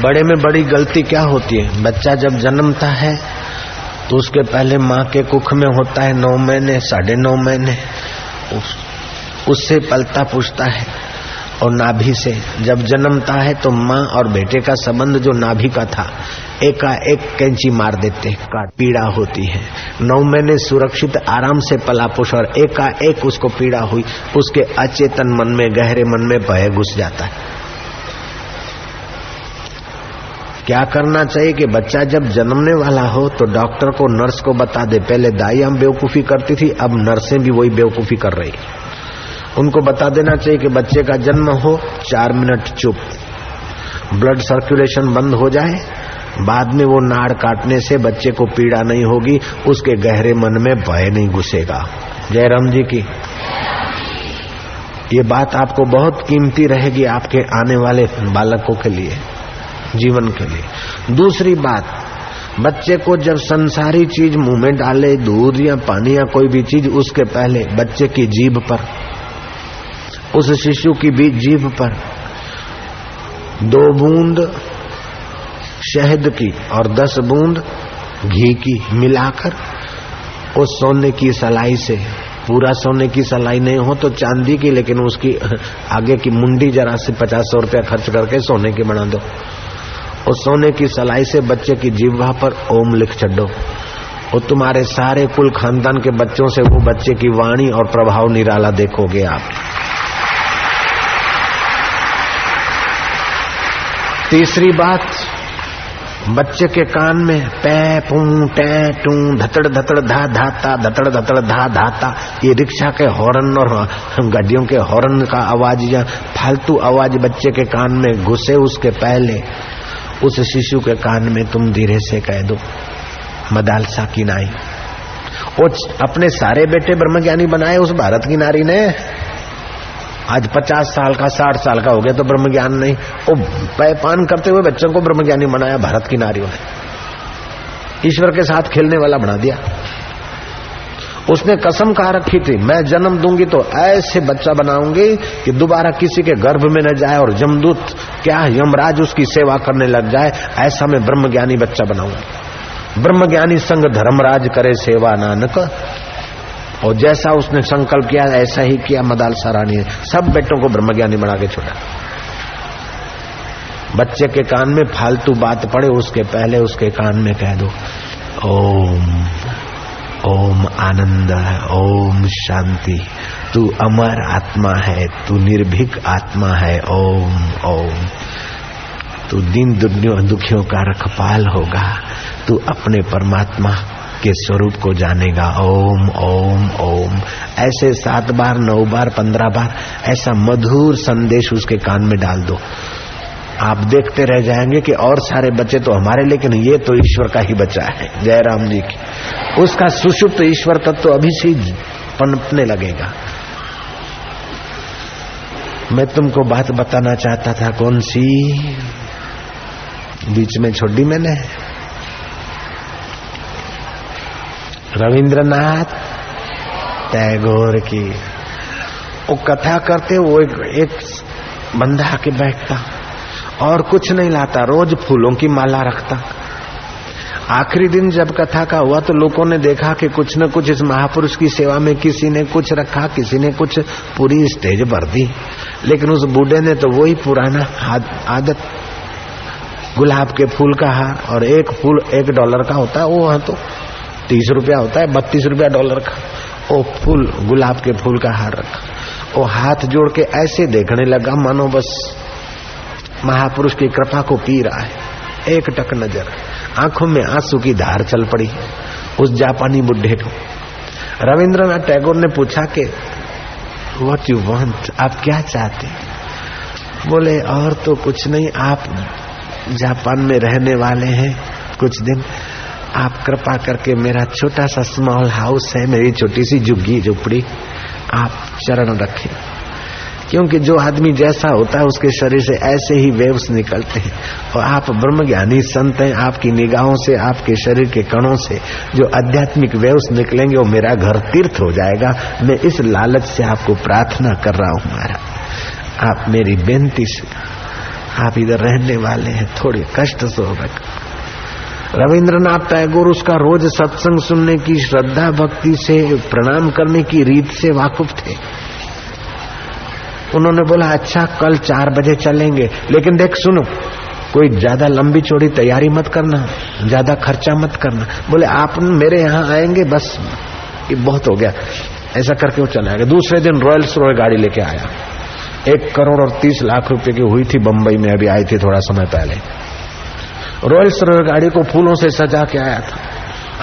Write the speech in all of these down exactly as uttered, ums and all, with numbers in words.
बड़े में बड़ी गलती क्या होती है? बच्चा जब जन्मता है तो उसके पहले माँ के कुख में होता है नौ महीने साढ़े नौ महीने, उस, उससे पलता पुछता है और नाभि से जब जन्मता है तो माँ और बेटे का संबंध जो नाभि का था एका एक कैंची मार देते हैं, पीड़ा होती है। नौ महीने सुरक्षित आराम से पलापोष और एका एक उसको पीड़ा हुई, उसके अचेतन मन में गहरे मन में भय घुस जाता है। क्या करना चाहिए कि बच्चा जब जन्मने वाला हो तो डॉक्टर को नर्स को बता दे, पहले दाई हम बेवकूफी करती थी अब नर्सें भी वही बेवकूफी कर रही। उनको बता देना चाहिए कि बच्चे का जन्म हो, चार मिनट चुप, ब्लड सर्कुलेशन बंद हो जाए, बाद में वो नाड़ काटने से बच्चे को पीड़ा नहीं होगी, उसके गहरे मन में भय नहीं घुसेगा। जय राम जी की। ये बात आपको बहुत कीमती रहेगी आपके आने वाले बालकों के लिए, जीवन के लिए। दूसरी बात, बच्चे को जब संसारी चीज मुंह में डाले, दूध या पानी या कोई भी चीज, उसके पहले बच्चे की जीभ पर, उस शिशु की भी जीभ पर दो बूंद शहद की और दस बूंद घी की मिलाकर उस सोने की सलाई से, पूरा सोने की सलाई नहीं हो तो चांदी की, लेकिन उसकी आगे की मुंडी जरा से पचास सौ रुपया खर्च करके सोने की बना दो। उस सोने की सलाई से बच्चे की जिह्वा पर ओम लिख चढ़ो और तुम्हारे सारे कुल खानदान के बच्चों से वो बच्चे की वाणी और प्रभाव निराला देखोगे आप। तीसरी बात, बच्चे के कान में पै पू टै टू धतड़ धतड़ धा धाता धतड़ धतड़ धा धाता, ये रिक्शा के हॉर्न और गाड़ियों के हॉर्न का आवाज या फालतू आवाज बच्चे के कान में घुसे उसके पहले उस शिशु के कान में तुम धीरे से कह दो मदालसा की नाई। और अपने सारे बेटे ब्रह्मज्ञानी बनाए उस भारत की नारी ने, आज पचास साल का साठ साल का हो गया तो ब्रह्मज्ञान नहीं, वो पैपान करते हुए बच्चों को ब्रह्मज्ञानी बनाया भारत की नारियों ने, ईश्वर के साथ खेलने वाला बना दिया। उसने कसम खा रखी थी, मैं जन्म दूंगी तो ऐसे बच्चा बनाऊंगी कि दोबारा किसी के गर्भ में न जाए और जमदूत क्या यमराज उसकी सेवा करने लग जाए, ऐसा मैं ब्रह्मज्ञानी बच्चा बनाऊंगी। ब्रह्मज्ञानी संग धर्मराज करे सेवा नानक, और जैसा उसने संकल्प किया ऐसा ही किया मदालसा रानी ने, सब बेटों को ब्रह्मज्ञानी बना के छोड़ा। बच्चे के कान में फालतू बात पड़े उसके पहले उसके कान में कह दो ओम ओम आनंद ओम शांति, तू अमर आत्मा है, तू निर्भीक आत्मा है, ओम ओम, तू दीन दुखियों का रखपाल होगा, तू अपने परमात्मा के स्वरूप को जानेगा, ओम ओम ओम। ऐसे सात बार नौ बार पंद्रह बार ऐसा मधुर संदेश उसके कान में डाल दो, आप देखते रह जाएंगे कि और सारे बच्चे तो हमारे लेकिन ये तो ईश्वर का ही बच्चा है। जय राम जी की। उसका सुषुप्त ईश्वर तत्व तो अभी से पनपने लगेगा। मैं तुमको बात बताना चाहता था, कौन सी बीच में छोड़ी मैंने? रविंद्रनाथ टैगोर की वो कथा करते, वो एक, एक बंदा आके बैठता और कुछ नहीं लाता, रोज फूलों की माला रखता। आखिरी दिन जब कथा का हुआ तो लोगों ने देखा कि कुछ न कुछ इस महापुरुष की सेवा में किसी ने कुछ रखा, किसी ने कुछ, पूरी स्टेज भर दी। लेकिन उस बूढ़े ने तो वही पुराना आदत, गुलाब के फूल का हार, और एक फूल एक डॉलर का होता है, वो वहां तो तीस रुपया होता है, बत्तीस रुपया डॉलर का, ओ फूल गुलाब के फूल का हार रखा। ओ हाथ जोड़ के ऐसे देखने लगा मानो बस महापुरुष की कृपा को पी रहा है, एक टक नजर, आंखों में आंसू की धार चल पड़ी उस जापानी बुड्ढे को। रविंद्रनाथ टैगोर ने पूछा कि व्हाट यू वांट, आप क्या चाहते? बोले और तो कुछ नहीं, आप जापान में रहने वाले हैं कुछ दिन, आप कृपा करके मेरा छोटा सा स्मॉल हाउस है, मेरी छोटी सी झुग्गी झोपड़ी, आप चरण रखें, क्योंकि जो आदमी जैसा होता है उसके शरीर से ऐसे ही वेव्स निकलते हैं, और आप ब्रह्मज्ञानी संत हैं, आपकी निगाहों से आपके शरीर के कणों से जो आध्यात्मिक वेव्स निकलेंगे वो मेरा घर तीर्थ हो जाएगा। मैं इस लालच से आपको प्रार्थना कर रहा हूँ महाराज, आप मेरी बेनती से आप इधर रहने वाले हैं, थोड़े कष्ट से होगा। रविंद्रनाथ टैगोर उसका रोज सत्संग सुनने की श्रद्धा भक्ति से प्रणाम करने की रीत से वाकिफ थे। उन्होंने बोला अच्छा कल चार बजे चलेंगे, लेकिन देख सुनो कोई ज्यादा लंबी चौड़ी तैयारी मत करना, ज्यादा खर्चा मत करना। बोले आप मेरे यहाँ आएंगे बस, ये बहुत हो गया, ऐसा करके वो चला गया। दूसरे दिन रॉयल्स रॉय गाड़ी लेके आया, एक करोड़ और तीस लाख रुपए की हुई थी बम्बई में, अभी आई थी थोड़ा समय पहले। रॉयल्स रॉय गाड़ी को फूलों से सजा के आया था,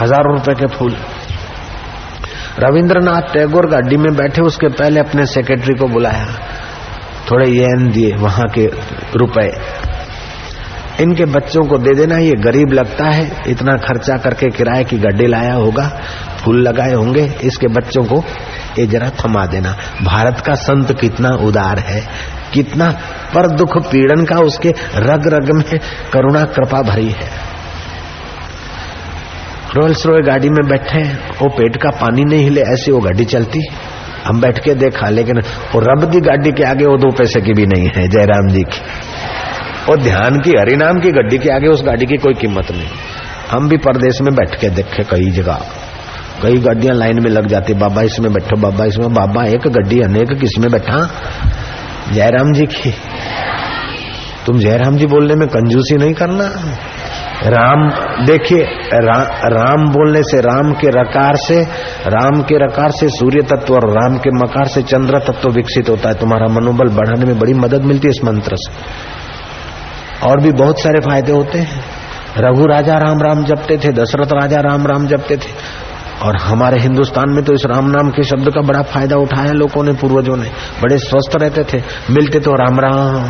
हजारों रुपए के फूल। रविंद्रनाथ टैगोर गाड़ी में बैठे उसके पहले अपने सेक्रेटरी को बुलाया, थोड़े येन दिए वहां के रुपए, इनके बच्चों को दे देना, ये गरीब लगता है, इतना खर्चा करके किराए की गड्ढे लाया होगा, फूल लगाए होंगे, इसके बच्चों को ये जरा थमा देना। भारत का संत कितना उदार है, कितना पर दुख पीड़न का उसके रग रग में करुणा कृपा भरी है। रोल्स रॉय गाड़ी में बैठे, वो पेट का पानी नहीं हिले ऐसी वो गाड़ी चलती, हम बैठ के देखा, लेकिन वो रब दी गाड़ी के आगे वो दो पैसे की भी नहीं है जयराम जी की, और ध्यान की हरिनाम की गाड़ी के आगे उस गाड़ी की कोई कीमत नहीं। हम भी परदेश में बैठ के देखे, कई जगह कई गाड़ियां लाइन में लग जाती, बाबा इसमें बैठो, बाबा इसमें, बाबा एक गड्डी अनेक किसमें बैठा, जयराम जी की। तुम जयराम जी बोलने में कंजूसी नहीं करना। राम देखिए, रा, राम बोलने से, राम के रकार से, राम के रकार से सूर्य तत्व और राम के मकार से चंद्र तत्व विकसित होता है। तुम्हारा मनोबल बढ़ाने में बड़ी मदद मिलती है इस मंत्र से, और भी बहुत सारे फायदे होते हैं। रघु राजा राम राम जपते थे, दशरथ राजा राम राम जपते थे, और हमारे हिंदुस्तान में तो इस राम नाम के शब्द का बड़ा फायदा उठाया लोगों ने, पूर्वजों ने। बड़े स्वस्थ रहते थे, मिलते तो राम राम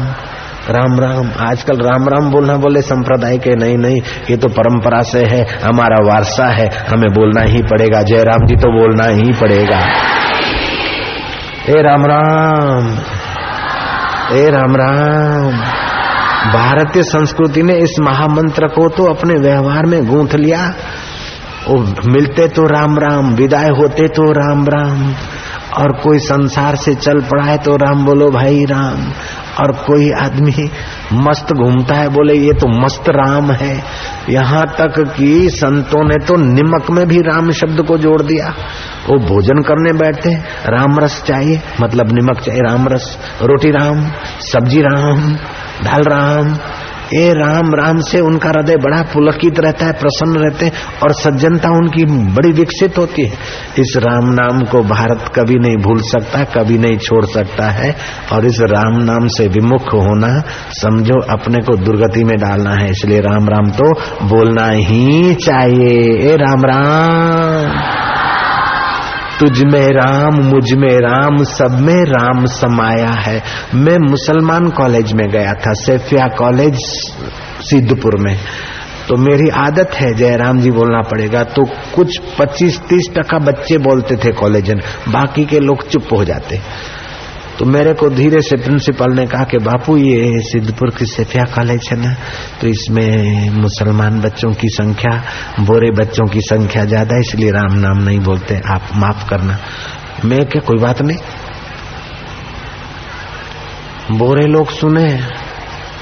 राम राम। आजकल राम राम बोलना बोले संप्रदाय के, नहीं नहीं ये तो परंपरा से है, हमारा वारसा है, हमें बोलना ही पड़ेगा। जय राम जी तो बोलना ही पड़ेगा। ए राम राम, ए राम राम। भारतीय संस्कृति ने इस महामंत्र को तो अपने व्यवहार में गूंथ लिया। ओ, मिलते तो राम राम, विदाई होते तो राम राम, और कोई संसार से चल पड़ा है तो राम बोलो भाई राम। और कोई आदमी मस्त घूमता है, बोले ये तो मस्त राम है। यहाँ तक कि संतों ने तो निमक में भी राम शब्द को जोड़ दिया। वो भोजन करने बैठते, राम रस चाहिए मतलब निमक चाहिए, राम रस, रोटी राम, सब्जी राम, दाल राम। ए राम राम से उनका हृदय बड़ा पुलकित रहता है, प्रसन्न रहते हैं, और सज्जनता उनकी बड़ी विकसित होती है। इस राम नाम को भारत कभी नहीं भूल सकता, कभी नहीं छोड़ सकता है। और इस राम नाम से विमुख होना समझो अपने को दुर्गति में डालना है। इसलिए राम राम तो बोलना ही चाहिए। ए राम राम, तुझ में राम, मुझ में राम, सब में राम समाया है। मैं मुसलमान कॉलेज में गया था, सेफिया कॉलेज सिद्धपुर में, तो मेरी आदत है जय राम जी बोलना पड़ेगा। तो कुछ पच्चीस तीस टका बच्चे बोलते थे कॉलेजन, बाकी के लोग चुप हो जाते। तो मेरे को धीरे से प्रिंसिपल ने कहा कि बापू ये सिद्धपुर की सेफिया कॉलेज है ना, तो इसमें मुसलमान बच्चों की संख्या, बोरे बच्चों की संख्या ज्यादा है, इसलिए राम नाम नहीं बोलते, आप माफ करना। मैं क्या कोई बात नहीं, बोरे लोग सुने।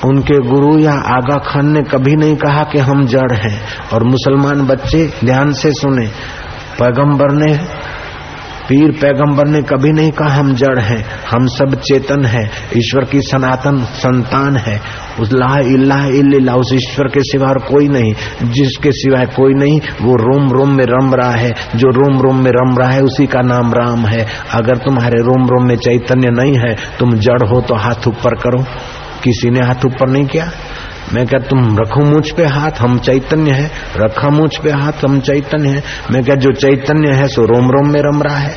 उनके गुरु या आगा खान ने कभी नहीं कहा कि हम जड़ हैं, और मुसलमान बच्चे ध्यान से सुने। पैगंबर ने, पीर पैगंबर ने कभी नहीं कहा हम जड़ हैं, हम सब चेतन हैं, ईश्वर की सनातन संतान है। उस ला इलाहा इल्लल्लाह, उस ईश्वर के सिवा और कोई नहीं, जिसके सिवाय कोई नहीं, वो रोम रोम में रम रहा है। जो रोम रोम में रम रहा है उसी का नाम राम है। अगर तुम्हारे रोम रोम में चैतन्य नहीं है, तुम जड़ हो, तो हाथ ऊपर करो। किसी ने हाथ ऊपर नहीं किया। मैं क्या तुम रखो मुझ पे हाथ, हम चैतन्य है, रखा मुझ पे हाथ, हम चैतन्य है। मैं क्या जो चैतन्य है सो रोम रोम में रम रहा है।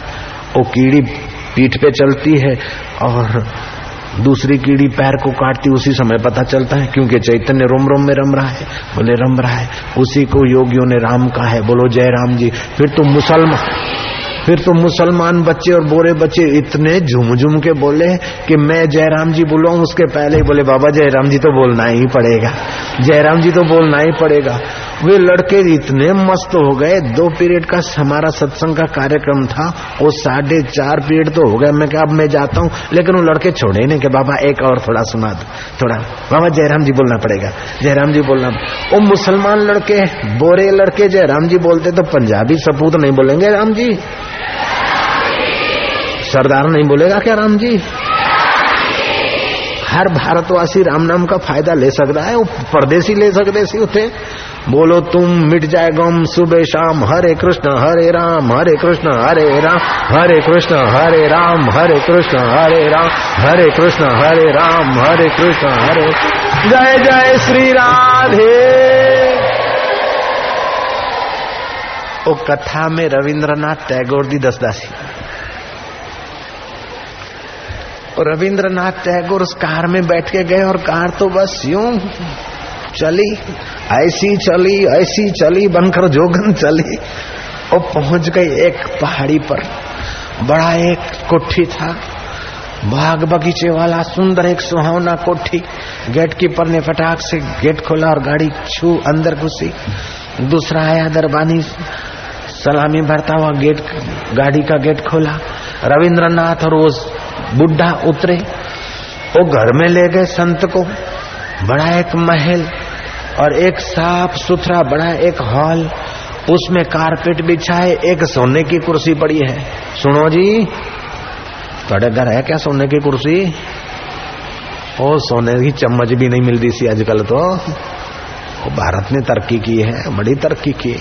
वो कीड़ी पीठ पे चलती है और दूसरी कीड़ी पैर को काटती, उसी समय पता चलता है, क्योंकि चैतन्य रोम रोम में रम रहा है। बोले रम रहा है, उसी को योगियों ने राम कहा है। बोलो जय राम जी। फिर तो मुसलमान फिर तो मुसलमान बच्चे और बोरे बच्चे इतने झूम-झूम के बोले कि मैं जयराम जी बोलूं उसके पहले ही बोले बाबा जयराम जी तो बोलना ही पड़ेगा, जयराम जी तो बोलना ही पड़ेगा। वे लड़के इतने मस्त हो गए, दो पीरियड का हमारा सत्संग का कार्यक्रम था, वो साढ़े चार पीरियड तो हो गया। मैं कहा अब मैं जाता हूँ, लेकिन वो लड़के छोड़े नहीं कि बाबा एक और थोड़ा सुना दो, थोड़ा बाबा जयराम जी बोलना पड़ेगा, जयराम जी बोलना। वो मुसलमान लड़के, बोरे लड़के जयराम जी बोलते तो पंजाबी सपूत नहीं बोलेंगे राम जी, सरदार नहीं बोलेगा क्या राम जी? हर भारतवासी राम नाम का फायदा ले सकता है, वो परदेसी ले सकते सी उठे। बोलो तुम मिट जाए गम सुबह शाम, हरे कृष्ण हरे राम हरे कृष्ण हरे राम हरे कृष्ण हरे राम हरे कृष्ण हरे राम हरे कृष्ण हरे राम हरे कृष्ण हरे, जय जय श्री राधे। वो कथा में रविंद्रनाथ टैगोर दी दसदासी। रविंद्रनाथ टैगोर उस कार में बैठ के गए और कार तो बस यूं चली, ऐसी चली ऐसी चली बनकर जोगन चली और पहुंच गई एक पहाड़ी पर। बड़ा एक कोठी था, बाग बगीचे वाला, सुंदर एक सुहावना कोठी। गेट कीपर ने फटाक से गेट खोला और गाड़ी छू अंदर घुसी। दूसरा आया दरबानी, सलामी भरता हुआ गेट, गाड़ी का गेट खोला। रविंद्रनाथ और वो बुढ़ा उतरे, वो घर में ले गए संत को। बड़ा एक महल और एक साफ सुथरा बड़ा एक हॉल, उसमें कारपेट बिछाए, एक सोने की कुर्सी पड़ी है। सुनो जी, थोड़े घर है क्या सोने की कुर्सी? ओ सोने की चम्मच भी नहीं मिलती सी आजकल तो, वो भारत ने तरक्की की है, बड़ी तरक्की की।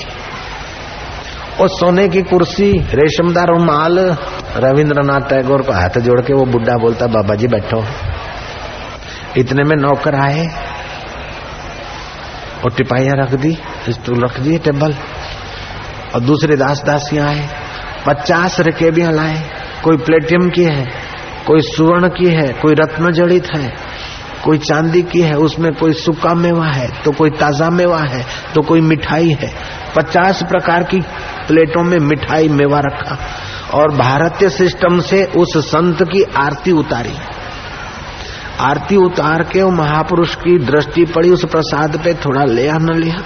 और सोने की कुर्सी, रेशमदार रुमाल। रविंद्रनाथ टैगोर को हाथ जोड़ के वो बुड्ढा बोलता, बाबा जी बैठो। इतने में नौकर आए और टिपाइयां रख दी, स्टूल रख दी टेबल, और दूसरे दास दासियां आए। पचास रकेबियां लाए, कोई प्लेटियम की है, कोई सुवर्ण की है, कोई रत्न जड़ित है, कोई चांदी की है, उसमें कोई सूखा मेवा है तो कोई ताजा मेवा है तो कोई मिठाई है। पचास प्रकार की प्लेटों में मिठाई मेवा रखा और भारतीय सिस्टम से उस संत की आरती उतारी। आरती उतार के वो महापुरुष की दृष्टि पड़ी उस प्रसाद पे, थोड़ा लिया न लिया।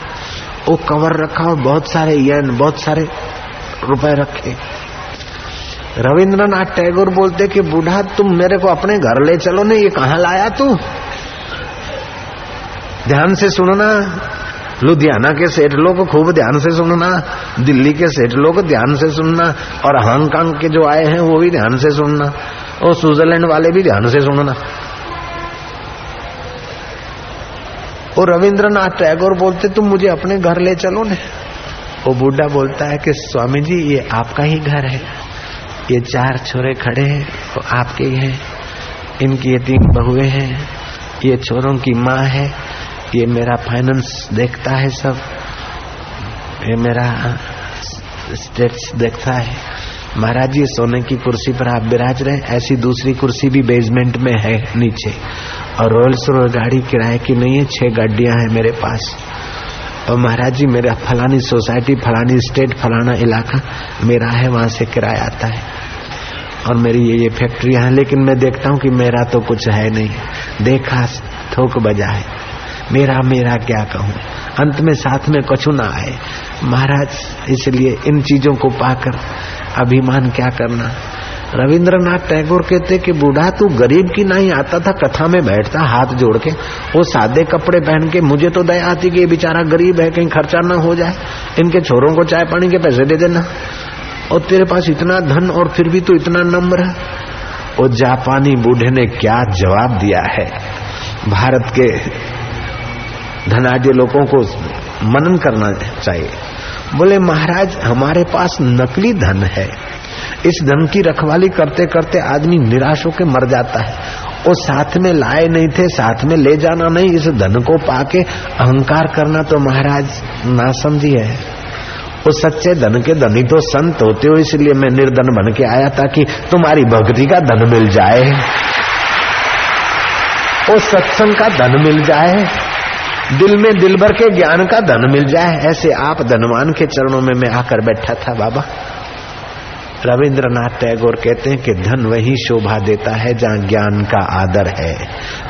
वो कवर रखा और बहुत सारे येन, बहुत सारे रुपए रखे। रविंद्रनाथ टैगोर बोलते कि बूढ़ा तुम मेरे को अपने घर ले चलो ना, ये कहाँ लाया तू? ध्यान से सुनना, लुधियाना के सेठ लोग खूब ध्यान से सुनना, दिल्ली के सेठ लोग ध्यान से सुनना, और हांगकांग के जो आए हैं वो भी ध्यान से सुनना, और स्विट्जरलैंड वाले भी ध्यान से सुनना। और रविंद्रनाथ टैगोर बोलते तुम मुझे अपने घर ले चलो ना। वो बूढ़ा बोलता है कि स्वामी जी ये आपका ही घर है, ये चार छोरे खड़े हैं वो आपके हैं, इनकी ये तीन बहुएं हैं, ये छोरों की माँ है, ये मेरा फाइनेंस देखता है सब, ये मेरा स्टेटस देखता है। महाराज ये सोने की कुर्सी पर आप बिराज रहे हैं, ऐसी दूसरी कुर्सी भी बेसमेंट में है नीचे, और रोल्स रॉयस गाड़ी किराए की नहीं है, छह गाड़ियां हैं मेरे पास। और महाराज जी मेरा फलानी सोसाइटी, फलानी स्टेट, फलाना इलाका मेरा है, वहां से किराया आता है, और मेरी ये ये फैक्ट्रियां हैं, लेकिन मैं देखता हूँ कि मेरा तो कुछ है नहीं, देखा थोक बजा है, मेरा मेरा क्या कहूँ, अंत में साथ में कुछ ना आए महाराज। इसलिए इन चीजों को पाकर अभिमान क्या करना। रविंद्रनाथ टैगोर कहते कि बूढ़ा तू गरीब की नहीं आता था, कथा में बैठता हाथ जोड़ के, वो सादे कपड़े पहन के, मुझे तो दया आती कि ये बेचारा गरीब है, कहीं खर्चा ना हो जाए, इनके छोरों को चाय पानी के पैसे दे देना, और तेरे पास इतना धन और फिर भी तू इतना नम्र। वो जापानी बूढ़े ने क्या जवाब दिया है भारत के धनाढ्य लोगों को, मनन करना चाहिए। बोले महाराज हमारे पास नकली धन है, इस धन की रखवाली करते करते आदमी निराश होकर मर जाता है। वो साथ में लाए नहीं थे, साथ में ले जाना नहीं, इस धन को पाके अहंकार करना तो महाराज ना समझिए। वो सच्चे धन के धनी तो संत होते हो, इसलिए मैं निर्धन बन के आया ताकि तुम्हारी भक्ति का धन मिल जाए, वो सत्संग का धन मिल जाए, दिल में दिल भर के ज्ञान का धन मिल जाए। ऐसे आप धनवान के चरणों में मैं आकर बैठा था बाबा। रविंद्रनाथ टैगोर कहते हैं कि धन वही शोभा देता है जहाँ ज्ञान का आदर है,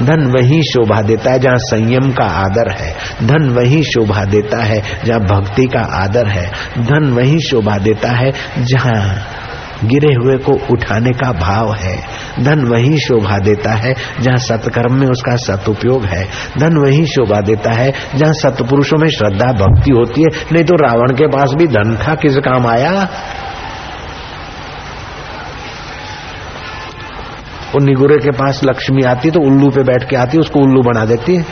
धन वही शोभा देता है जहाँ संयम का आदर है, धन वही शोभा देता है जहाँ भक्ति का आदर है, धन वही शोभा देता है जहाँ गिरे हुए को उठाने का भाव है, धन वही शोभा देता है जहाँ सत्कर्म में उसका सदुपयोग है, धन वही शोभा देता है जहाँ सत्पुरुषों में श्रद्धा भक्ति होती है। नहीं तो रावण के पास भी धन था, किस काम आया? निगुरे के पास लक्ष्मी आती तो उल्लू पे बैठ के आती, उसको उल्लू बना देती है,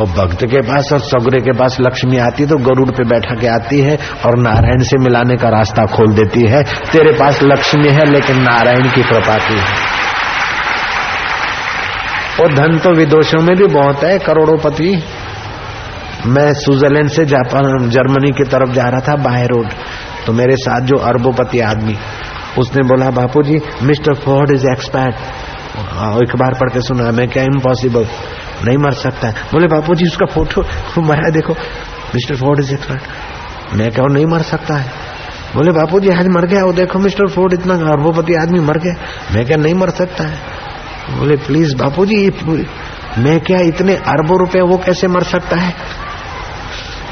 और भक्त के पास और सगुरे के पास लक्ष्मी आती तो गरुड़ पे बैठा के आती है और नारायण से मिलाने का रास्ता खोल देती है। तेरे पास लक्ष्मी है लेकिन नारायण की कृपा की है। और धन तो विदेशों में भी बहुत है, करोड़ोपति। मैं स्विट्जरलैंड से जापान जर्मनी की तरफ जा रहा था बाय रोड, तो मेरे साथ जो अरबोपति आदमी, उसने बोला Bapu ji mister Ford is expert. एक बार पढ़ के सुना मैं, क्या इम्पॉसिबल, नहीं मर सकता है। बोले बापू जी उसका फोटो मरा देखो, मिस्टर फोर्ड इज एक्सपर्ट। मैं कहूँ नहीं मर सकता है। बोले बापू जी आज मर गया वो देखो, मिस्टर फोर्ड इतना गर्भवती आदमी मर गया। मैं क्या नहीं मर सकता है। बोले प्लीज बापू जी, मैं क्या इतने अरबों रुपए वो कैसे मर सकता है,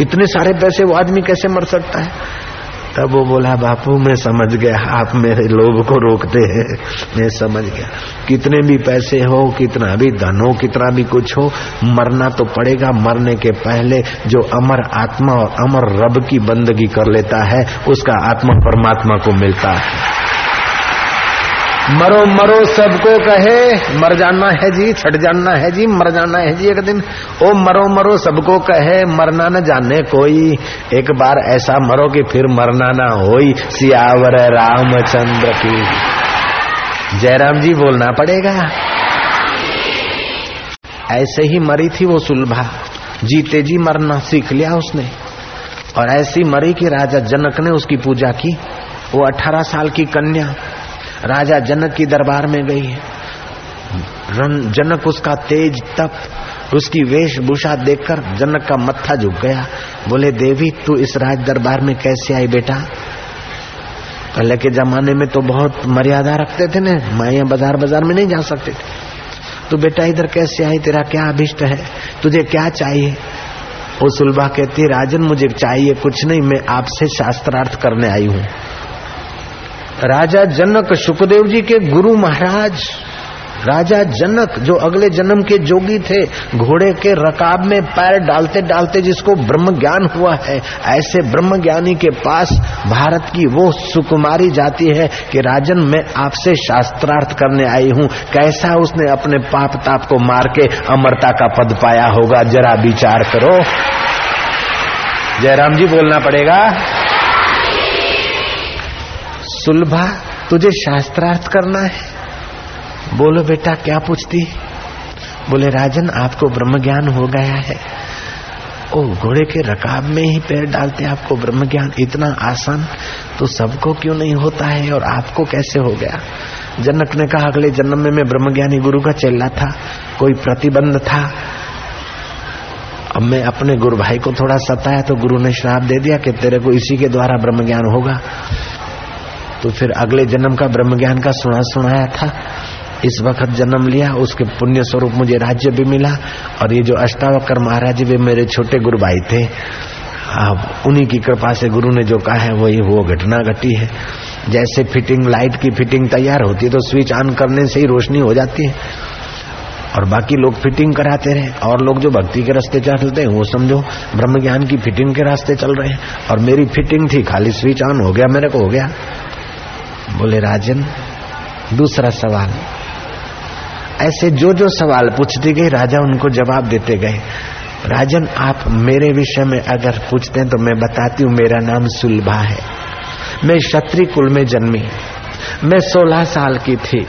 इतने सारे पैसे वो आदमी कैसे मर सकता है। तब वो बोला बापू मैं समझ गया, आप मेरे लोभ को रोकते हैं, मैं समझ गया। कितने भी पैसे हो, कितना भी धन हो, कितना भी कुछ हो, मरना तो पड़ेगा। मरने के पहले जो अमर आत्मा और अमर रब की बंदगी कर लेता है, उसका आत्मा परमात्मा को मिलता है। मरो मरो सबको कहे मर जाना है जी, छट जाना है जी, मर जाना है जी एक दिन। ओ मरो मरो सबको कहे मरना न जाने कोई, एक बार ऐसा मरो कि फिर मरना ना होई। सियावर रामचंद्र की जयराम जी बोलना पड़ेगा। ऐसे ही मरी थी वो सुलभा, जीते जी मरना सीख लिया उसने। और ऐसी मरी कि राजा जनक ने उसकी पूजा की। वो अठारह साल की कन्या राजा जनक की दरबार में गई है। जनक उसका तेज तप, उसकी वेशभूषा देखकर जनक का मत्था झुक गया। बोले देवी तू इस राज दरबार में कैसे आई बेटा? पहले के जमाने में तो बहुत मर्यादा रखते थे ना, माया बाजार बाजार में नहीं जा सकते थे। तू बेटा इधर कैसे आई, तेरा क्या अभिष्ट है, तुझे क्या चाहिए? वो सुलभा कहती राजन मुझे चाहिए कुछ नहीं, मैं आपसे शास्त्रार्थ करने आई हूँ। राजा जनक सुखदेव जी के गुरु महाराज राजा जनक, जो अगले जन्म के जोगी थे, घोड़े के रकाब में पैर डालते डालते जिसको ब्रह्म ज्ञान हुआ है, ऐसे ब्रह्म ज्ञानी के पास भारत की वो सुकुमारी जाती है कि राजन मैं आपसे शास्त्रार्थ करने आई हूँ। कैसा उसने अपने पाप ताप को मार के अमरता का पद पाया होगा, जरा विचार करो। जयराम जी बोलना पड़ेगा। सुलभा तुझे शास्त्रार्थ करना है? बोलो बेटा क्या पूछती? बोले राजन आपको ब्रह्म ज्ञान हो गया है। ओ घोड़े के रकाब में ही पैर डालते आपको ब्रह्म ज्ञान, इतना आसान तो सबको क्यों नहीं होता है और आपको कैसे हो गया? जनक ने कहा अगले जन्म में मैं ब्रह्मज्ञानी गुरु का चेला था, कोई प्रतिबंध था। अब मैं अपने गुरु भाई को थोड़ा सताया तो गुरु ने श्राप दे दिया कि तेरे को इसी के द्वारा ब्रह्म ज्ञान होगा। तो फिर अगले जन्म का ब्रह्म ज्ञान का सुना सुनाया था, इस वक्त जन्म लिया, उसके पुण्य स्वरूप मुझे राज्य भी मिला। और ये जो अष्टावक्र महाराज भी मेरे छोटे गुरु भाई थे, अब उन्हीं की कृपा से गुरु ने जो कहा है वही वो घटना घटी है। जैसे फिटिंग, लाइट की फिटिंग तैयार होती है तो स्विच ऑन करने से ही रोशनी हो जाती है, और बाकी लोग फिटिंग कराते रहे। और लोग जो भक्ति के रास्ते चलते हैं वो समझो ब्रह्म ज्ञान की फिटिंग के रास्ते चल रहे हैं, और मेरी फिटिंग थी, खाली स्विच ऑन हो गया, मेरे को हो गया। बोले राजन दूसरा सवाल। ऐसे जो जो सवाल पूछते गए राजा उनको जवाब देते गए। राजन आप मेरे विषय में अगर पूछते हैं तो मैं बताती हूँ। मेरा नाम सुलभा है, मैं क्षत्रिय कुल में जन्मी, मैं सोलह साल की थी।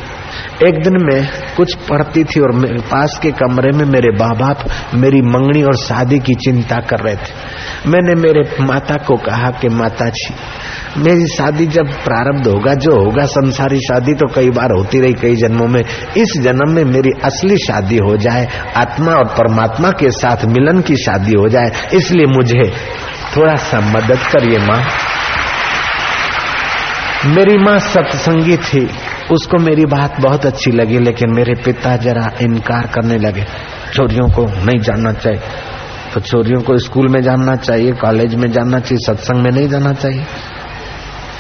एक दिन मैं कुछ पढ़ती थी और पास के कमरे में मेरे माँ बाप मेरी मंगनी और शादी की चिंता कर रहे थे। मैंने मेरे माता को कहा कि माता जी मेरी शादी जब प्रारब्ध होगा, जो होगा, संसारी शादी तो कई बार होती रही कई जन्मों में, इस जन्म में मेरी असली शादी हो जाए, आत्मा और परमात्मा के साथ मिलन की शादी हो जाए, इसलिए मुझे थोड़ा सा मदद करिए माँ। मेरी माँ सत्संगी थी, उसको मेरी बात बहुत अच्छी लगी, लेकिन मेरे पिता जरा इनकार करने लगे, चोरियों को नहीं जानना चाहिए। तो चोरियों को स्कूल में जानना चाहिए, कॉलेज में जानना चाहिए, सत्संग में नहीं जाना चाहिए,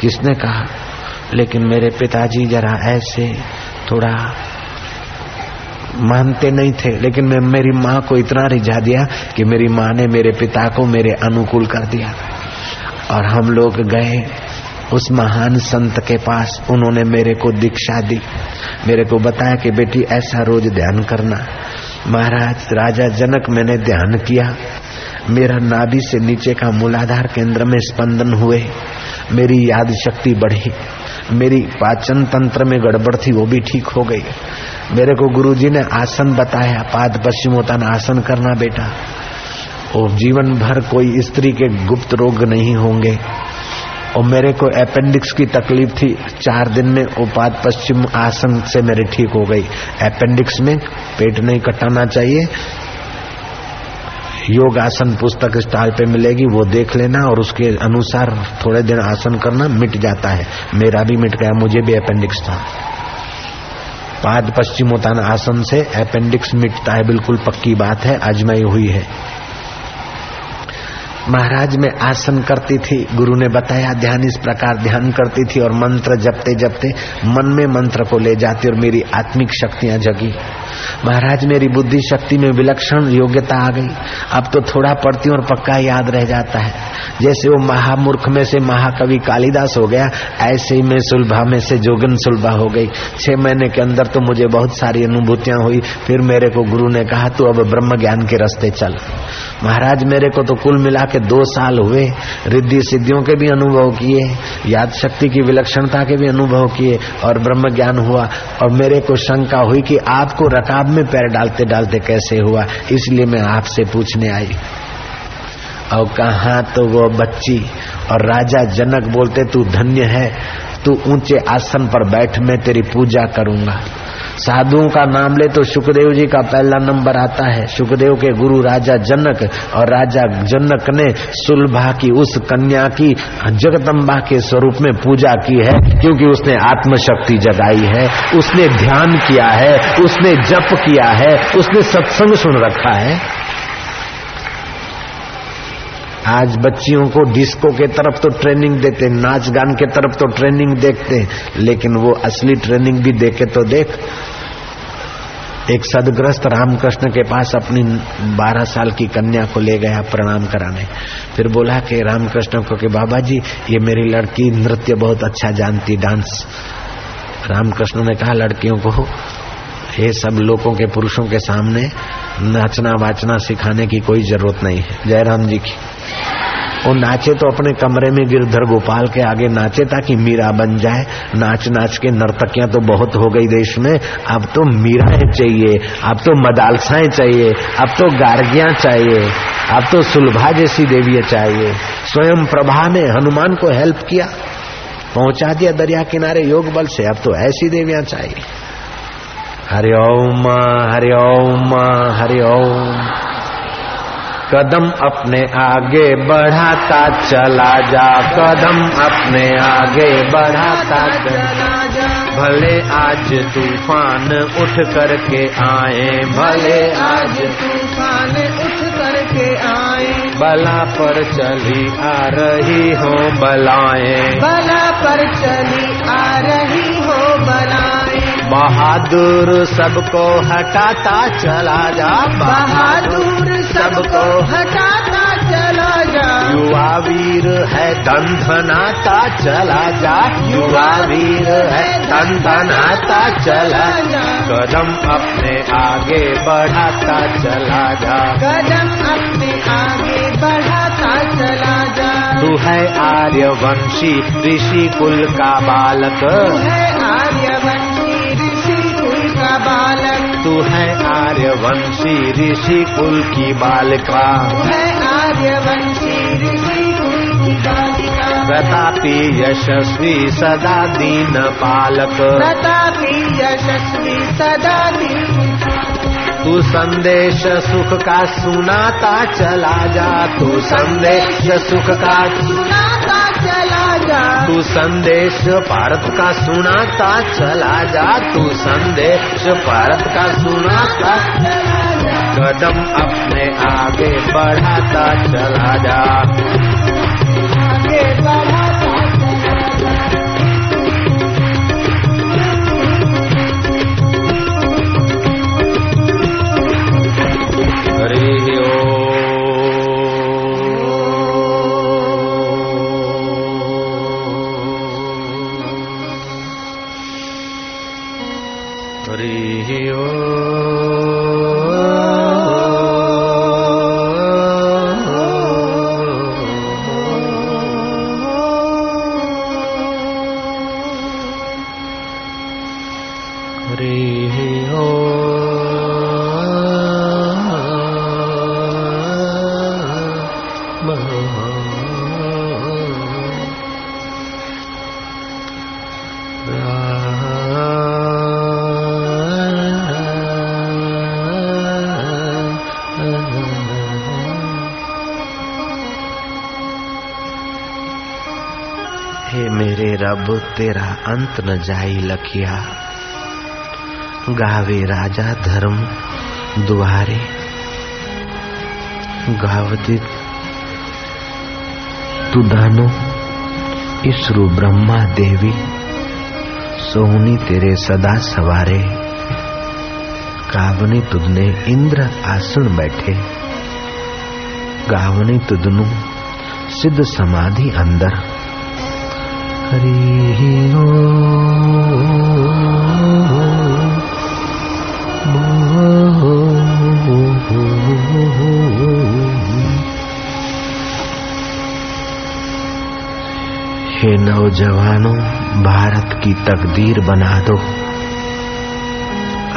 किसने कहा। लेकिन मेरे पिताजी जरा ऐसे थोड़ा मानते नहीं थे, लेकिन मैं मेरी माँ को इतना रिझा दिया कि मेरी माँ ने मेरे पिता को मेरे अनुकूल कर दिया। और हम लोग गए उस महान संत के पास, उन्होंने मेरे को दीक्षा दी, मेरे को बताया कि बेटी ऐसा रोज ध्यान करना। महाराज राजा जनक मैंने ध्यान किया, मेरा नाभि से नीचे का मूलाधार केंद्र में स्पंदन हुए, मेरी याद शक्ति बढ़ी, मेरी पाचन तंत्र में गड़बड़ थी वो भी ठीक हो गई। मेरे को गुरुजी ने आसन बताया, पादपश्चिमोत्तान आसन करना बेटा, और जीवन भर कोई स्त्री के गुप्त रोग नहीं होंगे। और मेरे को अपेंडिक्स की तकलीफ थी, चार दिन में उपाद पश्चिम आसन से मेरे ठीक हो गई। अपेंडिक्स में पेट नहीं कटाना चाहिए, योग आसन पुस्तक स्टॉल पे मिलेगी, वो देख लेना और उसके अनुसार थोड़े दिन आसन करना, मिट जाता है। मेरा भी मिट गया, मुझे भी अपेंडिक्स था। पाद पश्चिमोत्तान आसन से अपेंडिक्स मिटता है, बिल्कुल पक्की बात है, आजमाई हुई है। महाराज में आसन करती थी, गुरु ने बताया ध्यान इस प्रकार ध्यान करती थी और मंत्र जपते जपते मन में मंत्र को ले जाती और मेरी आत्मिक शक्तियां जगी। महाराज मेरी बुद्धि शक्ति में विलक्षण योग्यता आ गई, अब तो थोड़ा पढ़ती और पक्का याद रह जाता है। जैसे वो महामूर्ख में से महाकवि कालिदास हो गया, ऐसे ही मैं सुलभा में से जोगन सुलभा हो गई। छह महीने के अंदर तो मुझे बहुत सारी अनुभूतियां हुई। फिर मेरे को गुरु ने कहा तू अब ब्रह्म ज्ञान के रास्ते चल। महाराज मेरे को तो कुल मिला के दो साल हुए, रिद्धि सिद्धियों के भी अनुभव किए, याद शक्ति की विलक्षणता के भी अनुभव किए और ब्रह्म ज्ञान हुआ। और मेरे को शंका हुई कि आपको रकाब में पैर डालते डालते कैसे हुआ, इसलिए मैं आपसे पूछने आई। और कहा तो वो बच्ची, और राजा जनक बोलते तू धन्य है, तू ऊंचे आसन पर बैठ, मैं तेरी पूजा करूंगा। साधुओं का नाम ले तो सुखदेव जी का पहला नंबर आता है। सुखदेव के गुरु राजा जनक, और राजा जनक ने सुलभा की उस कन्या की जगदम्बा के स्वरूप में पूजा की है, क्योंकि उसने आत्मशक्ति जगाई है, उसने ध्यान किया है, उसने जप किया है, उसने सत्संग सुन रखा है। आज बच्चियों को डिस्को के तरफ तो ट्रेनिंग देते, नाच गान के तरफ तो ट्रेनिंग देखते, लेकिन वो असली ट्रेनिंग भी देखे तो देख। एक सदग्रस्त रामकृष्ण के पास अपनी बारह साल की कन्या को ले गया प्रणाम कराने। फिर बोला कि रामकृष्ण को कि बाबा जी ये मेरी लड़की नृत्य बहुत अच्छा जानती, डांस। रामकृष्ण ने कहा लड़कियों को ये सब लोगों के पुरुषों के सामने नाचना वाचना सिखाने की कोई जरूरत नहीं है। जयराम जी की वो नाचे तो अपने कमरे में गिरधर गोपाल के आगे नाचे ताकि मीरा बन जाए। नाच नाच के नर्तकियां तो बहुत हो गई देश में, अब तो मीराएं चाहिए, अब तो मदालसाएं चाहिए, अब तो गार्गियां चाहिए, अब तो सुलभा जैसी देवियां चाहिए। स्वयं प्रभा ने हनुमान को हेल्प किया, पहुंचा दिया दरिया किनारे योग बल से, अब तो ऐसी देवियां चाहिए। हरि ओम हरि ओम हरि ओम। कदम अपने आगे बढ़ाता चला जा, कदम अपने आगे बढ़ाता चला जा। भले आज तूफान उठ करके आए, भले आज तूफान उठ करके आए, बला पर चली आ रही हो बलाएं, बला पर चली आ रही हो बलाएं। बहादुर सबको हटाता चला जा, बहादुर सबको हटाता चला जा। युवा वीर है तन धनाता चला जा, युवा वीर है तन धनाता चला जा। कदम अपने आगे बढ़ाता चला जा, कदम अपने आगे बढ़ाता चला जा। तू है आर्यवंशी ऋषि कुल का बालक, है आर्यवंशी बालक। तू है आर्यवंशी ऋषि कुल की बालिका, है आर्यवंशी ऋषि कुल की बालिका। प्रतापी यशस्वी सदा दीन पालक, प्रतापी यशस्वी सदा दीन। तू संदेश सुख का सुनाता चला जा, तू संदेश सुख का सुनाता चला। जा, तू संदेश भारत का सुनाता चला जा, तू संदेश भारत का सुनाता कदम अपने आगे बढ़ाता चला जा। हरि ओम। रब तेरा अंत न जाई लखिया, गावे राजा धर्म दुआरे, गावदी तू दानो इसरु ब्रह्मा देवी, सोहनी तेरे सदा सवारे, कावनी तुदने इंद्र आसन बैठे, गावनी तुदनु सिद्ध समाधि अंदर। हरि हे नौजवानों, भारत की तकदीर बना दो,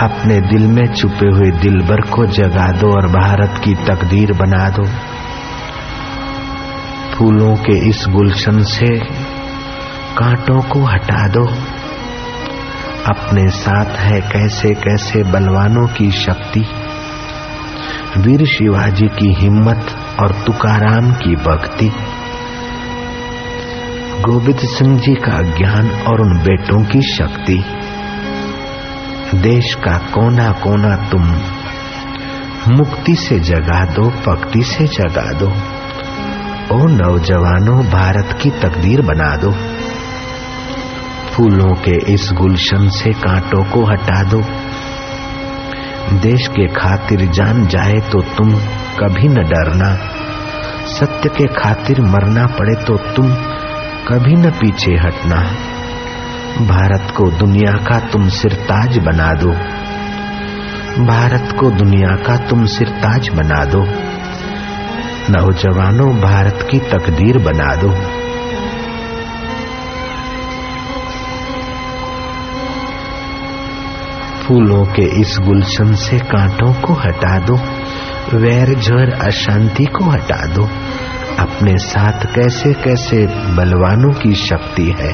अपने दिल में छुपे हुए दिलबर को जगा दो और भारत की तकदीर बना दो। फूलों के इस गुलशन से कांटों को हटा दो, अपने साथ है कैसे कैसे बलवानों की शक्ति, वीर शिवाजी की हिम्मत और तुकाराम की भक्ति, गोविंद सिंह जी का ज्ञान और उन बेटों की शक्ति। देश का कोना कोना तुम मुक्ति से जगा दो, भक्ति से जगा दो। ओ नौजवानों, भारत की तकदीर बना दो, फूलों के इस गुलशन से कांटों को हटा दो, देश के खातिर जान जाए तो तुम कभी न डरना, सत्य के खातिर मरना पड़े तो तुम कभी न पीछे हटना। भारत को दुनिया का तुम सिरताज बना दो, भारत को दुनिया का तुम सिरताज बना दो। नौजवानों, भारत की तकदीर बना दो। फूलों के इस गुलशन से कांटों को हटा दो, वैर झर अशांति को हटा दो, अपने साथ कैसे कैसे बलवानों की शक्ति है,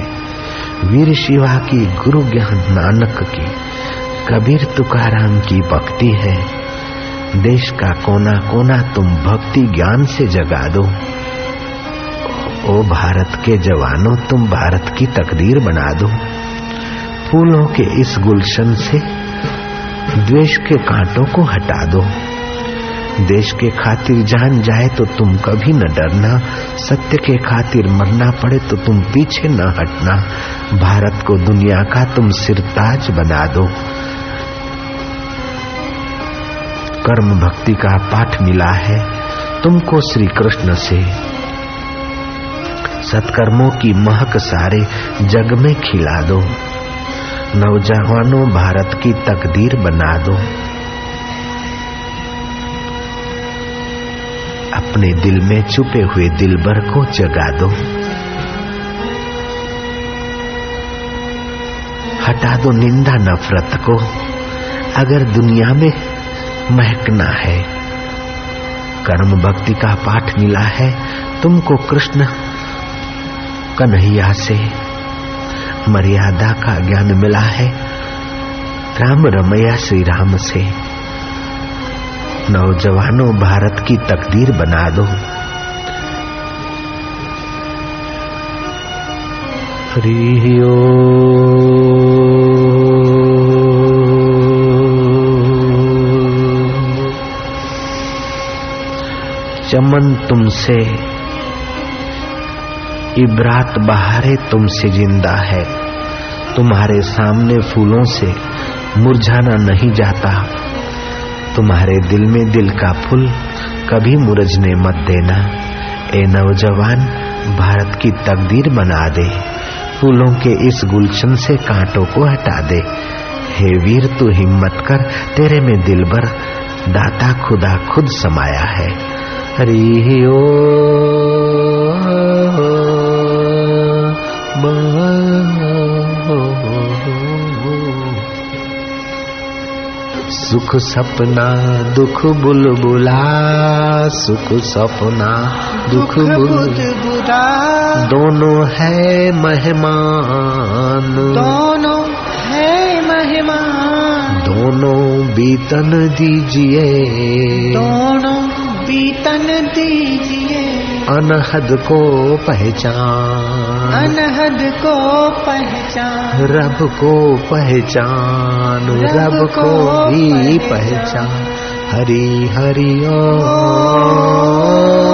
वीर शिवा की, गुरु ज्ञान नानक की, कबीर तुकाराम की भक्ति है। देश का कोना कोना तुम भक्ति ज्ञान से जगा दो। ओ भारत के जवानों, तुम भारत की तकदीर बना दो, फूलों के इस गुलशन से द्वेष के कांटों को हटा दो, देश के खातिर जान जाए तो तुम कभी न डरना, सत्य के खातिर मरना पड़े तो तुम पीछे न हटना। भारत को दुनिया का तुम सिरताज बना दो, कर्म भक्ति का पाठ मिला है तुमको श्री कृष्ण से, सत्कर्मों की महक सारे जग में खिला दो। नौजवानों, भारत की तकदीर बना दो, अपने दिल में छुपे हुए दिलबर को जगा दो, हटा दो निंदा नफरत को, अगर दुनिया में महकना है। कर्म भक्ति का पाठ मिला है तुमको कृष्ण कन्हैया से, मर्यादा का ज्ञान मिला है राम रमैया श्री राम से। नौजवानों, भारत की तकदीर बना दो, हरि ओम। चमन तुमसे इबरात बहारे तुमसे जिंदा है, तुम्हारे सामने फूलों से मुरझाना नहीं जाता। तुम्हारे दिल में दिल का फूल कभी मुरझने मत देना। ए नौजवान भारत की तकदीर बना दे, फूलों के इस गुलशन से कांटों को हटा दे। हे वीर तू हिम्मत कर, तेरे में दिल भर दाता खुदा खुद समाया है। हरि ओम। सुख सपना दुख बुलबुला, सुख सपना दुख बुलबुला, दोनों है मेहमान, दोनों है मेहमान, दोनों बीतन दीजिए, दोनों बीतन दीजिए। अनहद को पहचान, अनहद को पहचान, रब को पहचान, रब को ही पहचान। हरि हरि ओम।